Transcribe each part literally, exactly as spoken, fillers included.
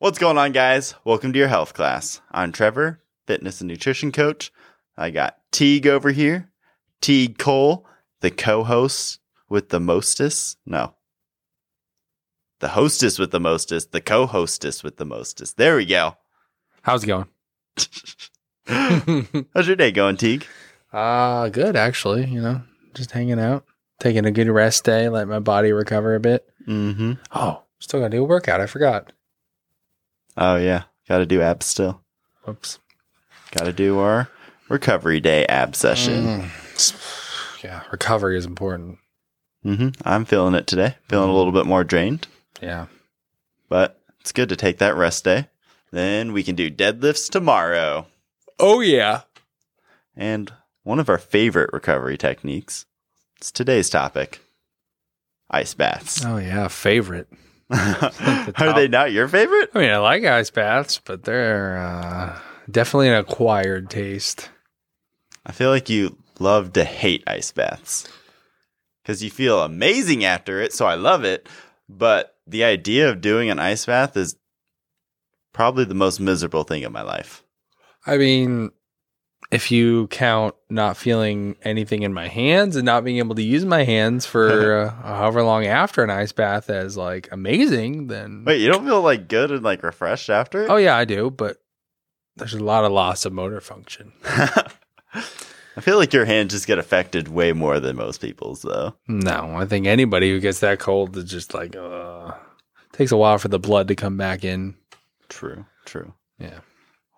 What's going on, guys? Welcome to your health class. I'm Trevor, fitness and nutrition coach. I got Teague over here. Teague Cole, the co-host with the mostest. No. The hostess with the mostest. The co-hostess with the mostest. There we go. How's it going? How's your day going, Teague? Uh, good, actually. You know, just hanging out. Taking a good rest day. Let my body recover a bit. Mm-hmm. Oh, still got to do a workout. I forgot. Oh, yeah. Got to do abs still. Whoops. Got to do our recovery day ab session. Mm. Yeah. Recovery is important. Mm-hmm. I'm feeling it today. Feeling mm. a little bit more drained. Yeah. But it's good to take that rest day. Then we can do deadlifts tomorrow. Oh, yeah. And one of our favorite recovery techniques is today's topic. Ice baths. Oh, yeah. Favorite. the Are they not your favorite? I mean, I like ice baths, but they're uh, definitely an acquired taste. I feel like you love to hate ice baths because you feel amazing after it, so I love it. But the idea of doing an ice bath is probably the most miserable thing in my life. I mean, if you count not feeling anything in my hands and not being able to use my hands for uh, however long after an ice bath as like amazing, then... Wait, you don't feel like good and like refreshed after it? Oh, yeah, I do, but there's a lot of loss of motor function. I feel like your hands just get affected way more than most people's, though. No, I think anybody who gets that cold is just like, uh, takes a while for the blood to come back in. True, true. Yeah.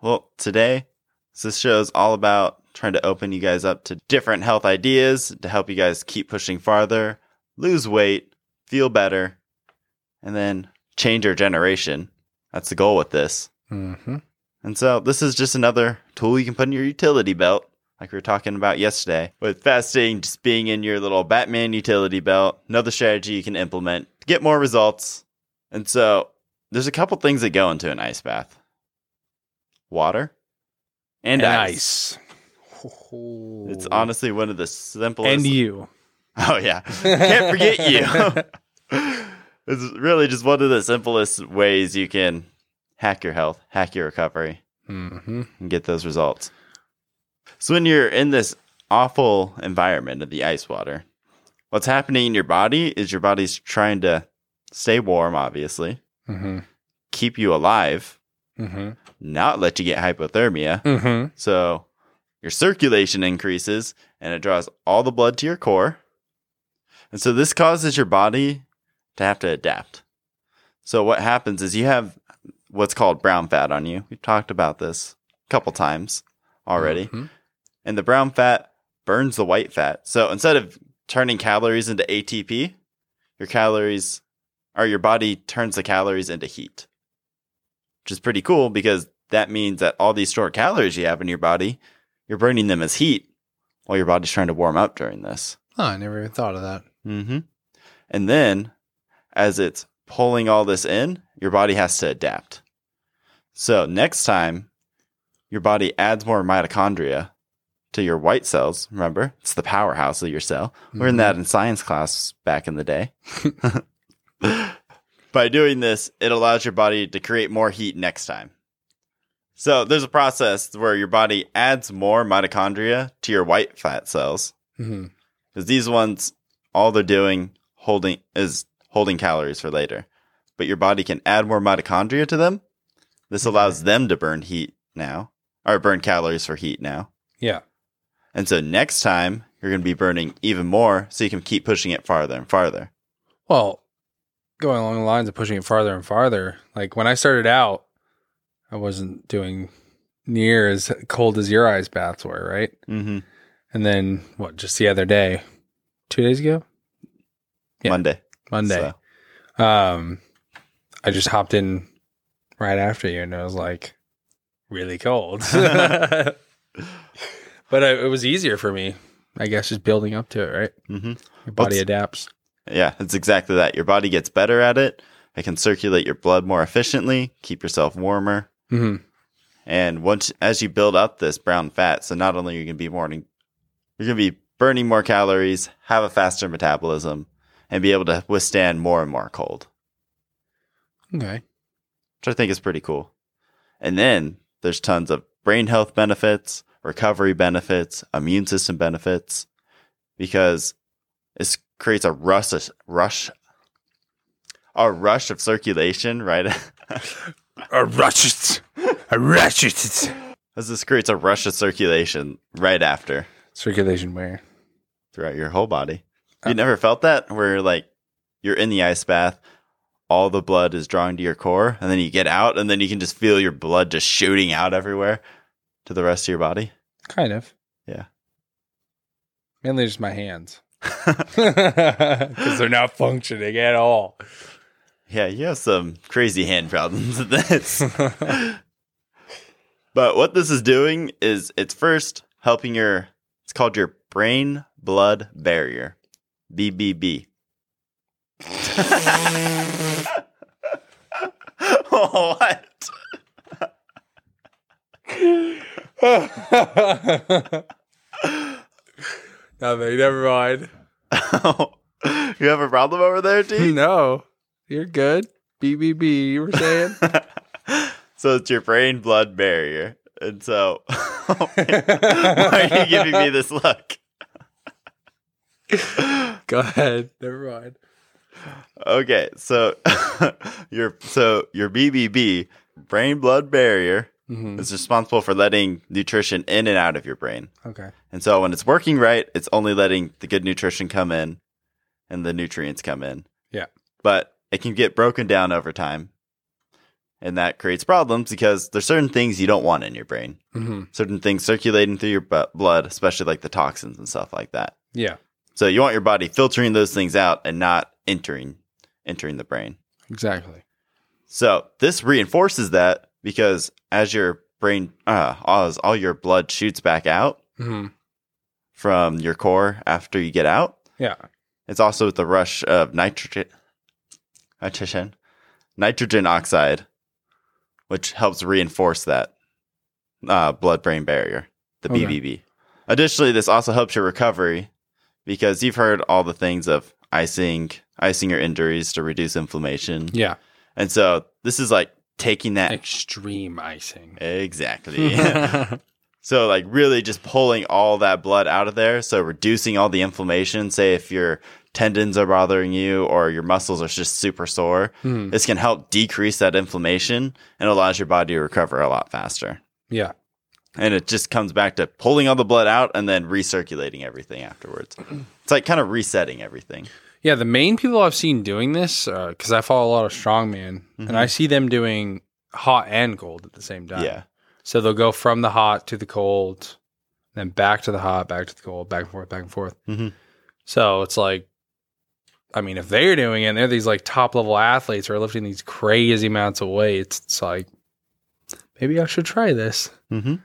Well, today... So this show is all about trying to open you guys up to different health ideas to help you guys keep pushing farther, lose weight, feel better, and then change your generation. That's the goal with this. Mm-hmm. And so this is just another tool you can put in your utility belt, like we were talking about yesterday. With fasting, just being in your little Batman utility belt, another strategy you can implement to get more results. And so there's a couple things that go into an ice bath. Water. And, and ice. ice. Oh. It's honestly one of the simplest. And you. Oh, yeah. Can't forget you. It's really just one of the simplest ways you can hack your health, hack your recovery, mm-hmm. and get those results. So when you're in this awful environment of the ice water, what's happening in your body is your body's trying to stay warm, obviously, mm-hmm. keep you alive, mm-hmm. not let you get hypothermia. Mm-hmm. So your circulation increases and it draws all the blood to your core. And so this causes your body to have to adapt. So what happens is you have what's called brown fat on you. We've talked about this a couple times already. Mm-hmm. And the brown fat burns the white fat. So instead of turning calories into A T P, your calories or your body turns the calories into heat. Which is pretty cool because that means that all these stored calories you have in your body, you're burning them as heat while your body's trying to warm up during this. Oh, I never even thought of that. Mm-hmm. And then as it's pulling all this in, your body has to adapt. So next time, your body adds more mitochondria to your white cells. Remember, it's the powerhouse of your cell. Mm-hmm. We learned that in science class back in the day. By doing this, it allows your body to create more heat next time. So there's a process where your body adds more mitochondria to your white fat cells. Mm-hmm. Because these ones, all they're doing holding is holding calories for later. But your body can add more mitochondria to them. This allows okay. them to burn heat now, or burn calories for heat now. Yeah. And so next time, you're going to be burning even more so you can keep pushing it farther and farther. Well... Going along the lines of pushing it farther and farther. Like when I started out, I wasn't doing near as cold as your ice baths were, right? Mm-hmm. And then what? Just the other day, two days ago, yeah. Monday, Monday. So. Um, I just hopped in right after you, and I was like, really cold. But I, it was easier for me, I guess, just building up to it, right? Mm-hmm. Your body What's- adapts. Yeah, it's exactly that. Your body gets better at it. It can circulate your blood more efficiently, keep yourself warmer. Mm-hmm. And once, as you build up this brown fat, so not only are you going to be morning, you're going to be burning more calories, have a faster metabolism, and be able to withstand more and more cold. Okay. which I think is pretty cool. And then there's tons of brain health benefits, recovery benefits, immune system benefits, because it creates a rush, rush, a rush of circulation, right? a rush, a rush. As this creates a rush of circulation right after. Circulation where? Throughout your whole body. You oh. never felt that? Where like you're in the ice bath, all the blood is drawing to your core, and then you get out, and then you can just feel your blood just shooting out everywhere to the rest of your body? Kind of. Yeah. Mainly just my hands. Because they're not functioning at all. Yeah, you have some crazy hand problems with this. But what this is doing is it's first helping your, it's called your brain-blood barrier, B B B. What? Nothing, never mind. You have a problem over there, T? No, you're good. B B B, you were saying? So it's your brain-blood barrier. And so, oh man, why are you giving me this look? Go ahead. Never mind. Okay, so your so your B B B, brain-blood barrier, mm-hmm. is responsible for letting nutrition in and out of your brain. Okay. And so when it's working right, it's only letting the good nutrition come in and the nutrients come in. Yeah. But it can get broken down over time. And that creates problems because there's certain things you don't want in your brain. Mm-hmm. Certain things circulating through your bu- blood, especially like the toxins and stuff like that. Yeah. So you want your body filtering those things out and not entering entering the brain. Exactly. So this reinforces that because as your brain, uh, as all your blood shoots back out mm-hmm. from your core after you get out. Yeah. It's also with the rush of nitrogen, nitrogen, nitrogen oxide, which helps reinforce that uh, blood-brain barrier, the okay. B B B. Additionally, this also helps your recovery because you've heard all the things of icing, icing your injuries to reduce inflammation. Yeah. And so this is like taking that... Extreme icing. Exactly. So like really just pulling all that blood out of there. So reducing all the inflammation, say if you're... tendons are bothering you or your muscles are just super sore, mm. this can help decrease that inflammation and allows your body to recover a lot faster. Yeah. And it just comes back to pulling all the blood out and then recirculating everything afterwards. It's like kind of resetting everything. Yeah, the main people I've seen doing this, because uh, I follow a lot of strongman, mm-hmm. and I see them doing hot and cold at the same time. Yeah. So they'll go from the hot to the cold, then back to the hot, back to the cold, back and forth, back and forth. Mm-hmm. So it's like, I mean, if they're doing it and they're these like top level athletes who are lifting these crazy amounts of weights, it's like, maybe I should try this. Mm-hmm.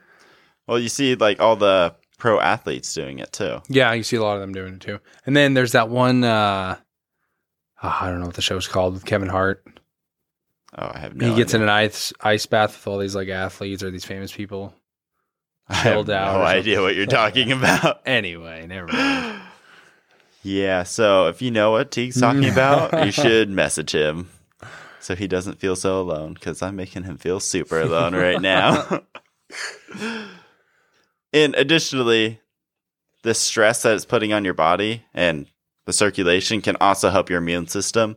Well, you see like all the pro athletes doing it too. Yeah, you see a lot of them doing it too. And then there's that one, uh, oh, I don't know what the show's called with Kevin Hart. Oh, I have no idea. He gets idea. in an ice, ice bath with all these like athletes or these famous people. I have out no idea what you're talking about. Anyway, never mind. Yeah, so if you know what Teague's talking about, you should message him so he doesn't feel so alone because I'm making him feel super alone right now. And additionally, the stress that it's putting on your body and the circulation can also help your immune system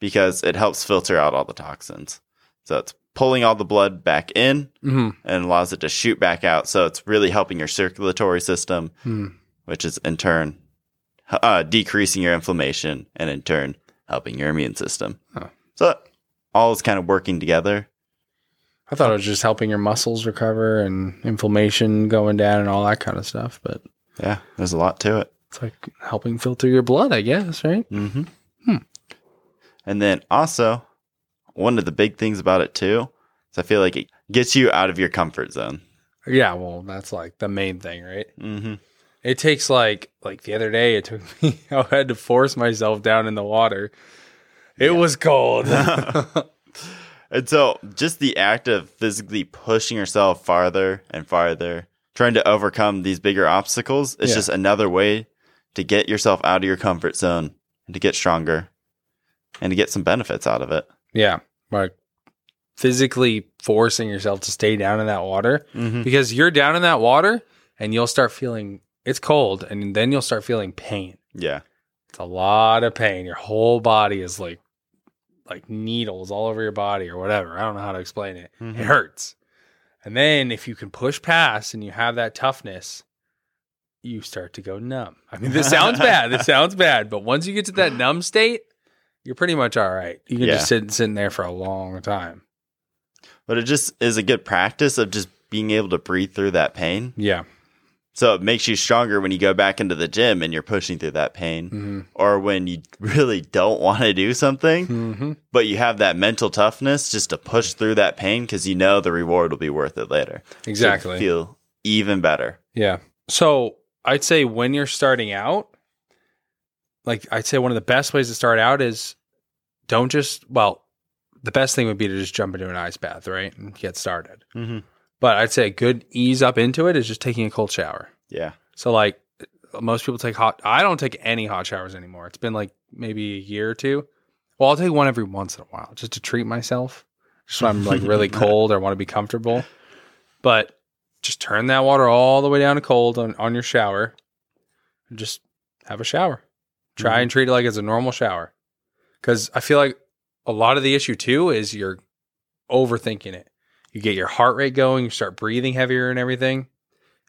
because it helps filter out all the toxins. So it's pulling all the blood back in mm-hmm. and allows it to shoot back out. So it's really helping your circulatory system, mm. which is in turn... Uh, decreasing your inflammation and in turn helping your immune system. Huh. So all is kind of working together. I thought it was just helping your muscles recover and inflammation going down and all that kind of stuff. But yeah, there's a lot to it. It's like helping filter your blood, I guess, right? Mm-hmm. Hmm. And then also one of the big things about it too is I feel like it gets you out of your comfort zone. Yeah, well, that's like the main thing, right? Mm-hmm. It takes like, like the other day, it took me, I had to force myself down in the water. It yeah. was cold. And so just the act of physically pushing yourself farther and farther, trying to overcome these bigger obstacles, is yeah. just another way to get yourself out of your comfort zone and to get stronger and to get some benefits out of it. Yeah. Like physically forcing yourself to stay down in that water, mm-hmm. because you're down in that water and you'll start feeling it's cold, and then you'll start feeling pain. Yeah. It's a lot of pain. Your whole body is like like needles all over your body or whatever. I don't know how to explain it. Mm-hmm. It hurts. And then if you can push past and you have that toughness, you start to go numb. I mean, this sounds bad. This sounds bad. But once you get to that numb state, you're pretty much all right. You can yeah. just sit sitting there for a long time. But it just is a good practice of just being able to breathe through that pain. Yeah. So it makes you stronger when you go back into the gym and you're pushing through that pain, mm-hmm. or when you really don't want to do something, mm-hmm. but you have that mental toughness just to push through that pain because you know the reward will be worth it later. Exactly. So you feel even better. Yeah. So I'd say when you're starting out, like I'd say one of the best ways to start out is don't just, well, the best thing would be to just jump into an ice bath, right? And get started. Mm-hmm. But I'd say a good ease up into it is just taking a cold shower. Yeah. So like most people take hot. I don't take any hot showers anymore. It's been like maybe a year or two. Well, I'll take one every once in a while just to treat myself. Just when I'm like really cold or want to be comfortable. But just turn that water all the way down to cold on, on your shower. And just have a shower. Try mm-hmm. and treat it like it's a normal shower. Because I feel like a lot of the issue too is you're overthinking it. You get your heart rate going, you start breathing heavier and everything.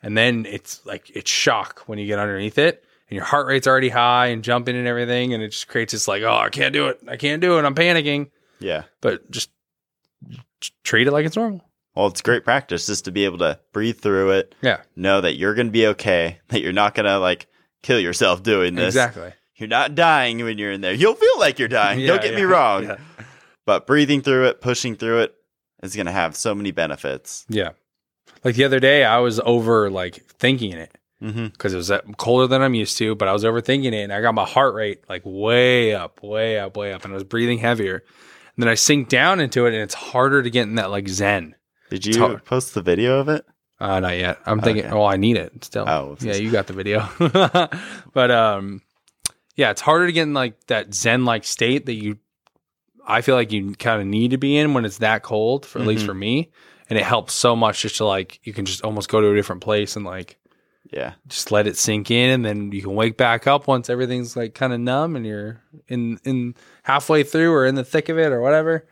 And then it's like, it's shock when you get underneath it and your heart rate's already high and jumping and everything. And it just creates this like, oh, I can't do it. I can't do it. I'm panicking. Yeah. But just treat it like it's normal. Well, it's great practice just to be able to breathe through it. Yeah. Know that you're going to be okay, that you're not going to like kill yourself doing this. Exactly. You're not dying when you're in there. You'll feel like you're dying. yeah, Don't get yeah, me wrong. Yeah. But breathing through it, pushing through it, is going to have so many benefits. Yeah. Like the other day, I was over like thinking it because mm-hmm. it was colder than I'm used to, but I was overthinking it and I got my heart rate like way up, way up, way up. And I was breathing heavier. And then I sink down into it and it's harder to get in that like zen. Did you tar- post the video of it? Uh, not yet. I'm thinking, oh, okay. well, I need it still. Oh, yeah, you got the video. But um, yeah, it's harder to get in like that zen-like state that you I feel like you kind of need to be in when it's that cold, for, at mm-hmm. least for me. And it helps so much just to like, you can just almost go to a different place and like, yeah, just let it sink in. And then you can wake back up once everything's like kind of numb and you're in, in halfway through or in the thick of it or whatever.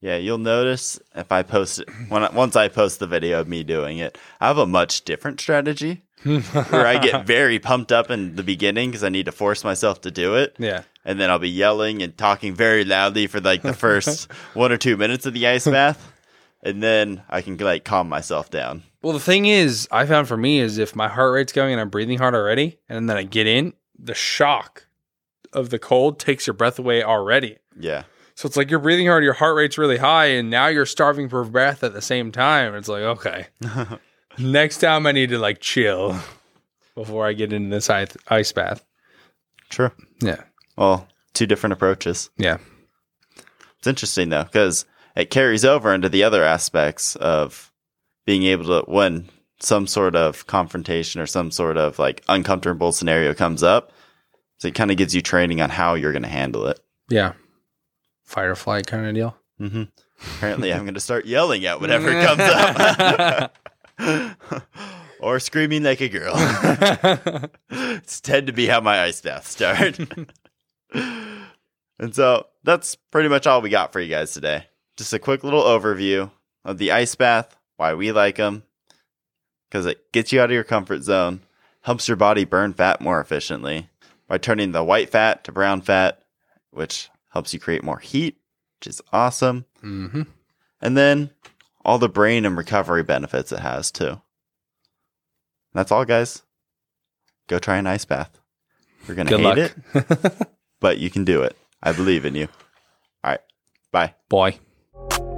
Yeah. You'll notice if I post it, when I, once I post the video of me doing it, I have a much different strategy where I get very pumped up in the beginning because I need to force myself to do it. Yeah. And then I'll be yelling and talking very loudly for like the first one or two minutes of the ice bath. And then I can like calm myself down. Well, the thing is, I found for me is if my heart rate's going and I'm breathing hard already, and then I get in, the shock of the cold takes your breath away already. Yeah. So it's like you're breathing hard, your heart rate's really high, and now you're starving for breath at the same time. It's like, okay, next time I need to like chill before I get into this ice bath. True. Yeah. Well, two different approaches. Yeah. It's interesting, though, because it carries over into the other aspects of being able to, when some sort of confrontation or some sort of like uncomfortable scenario comes up, so it kind of gives you training on how you're going to handle it. Yeah. Fight or flight kind of deal. Mm-hmm. Apparently, I'm going to start yelling at whatever comes up. Or screaming like a girl. It's tend to be how my ice baths start. And so that's pretty much all we got for you guys today. Just a quick little overview of the ice bath, why we like them, because it gets you out of your comfort zone, helps your body burn fat more efficiently by turning the white fat to brown fat, which helps you create more heat, which is awesome. Mm-hmm. And then all the brain and recovery benefits it has too. That's all, guys. Go try an ice bath. We're going to hate luck. it, but you can do it. I believe in you. All right. Bye. Bye.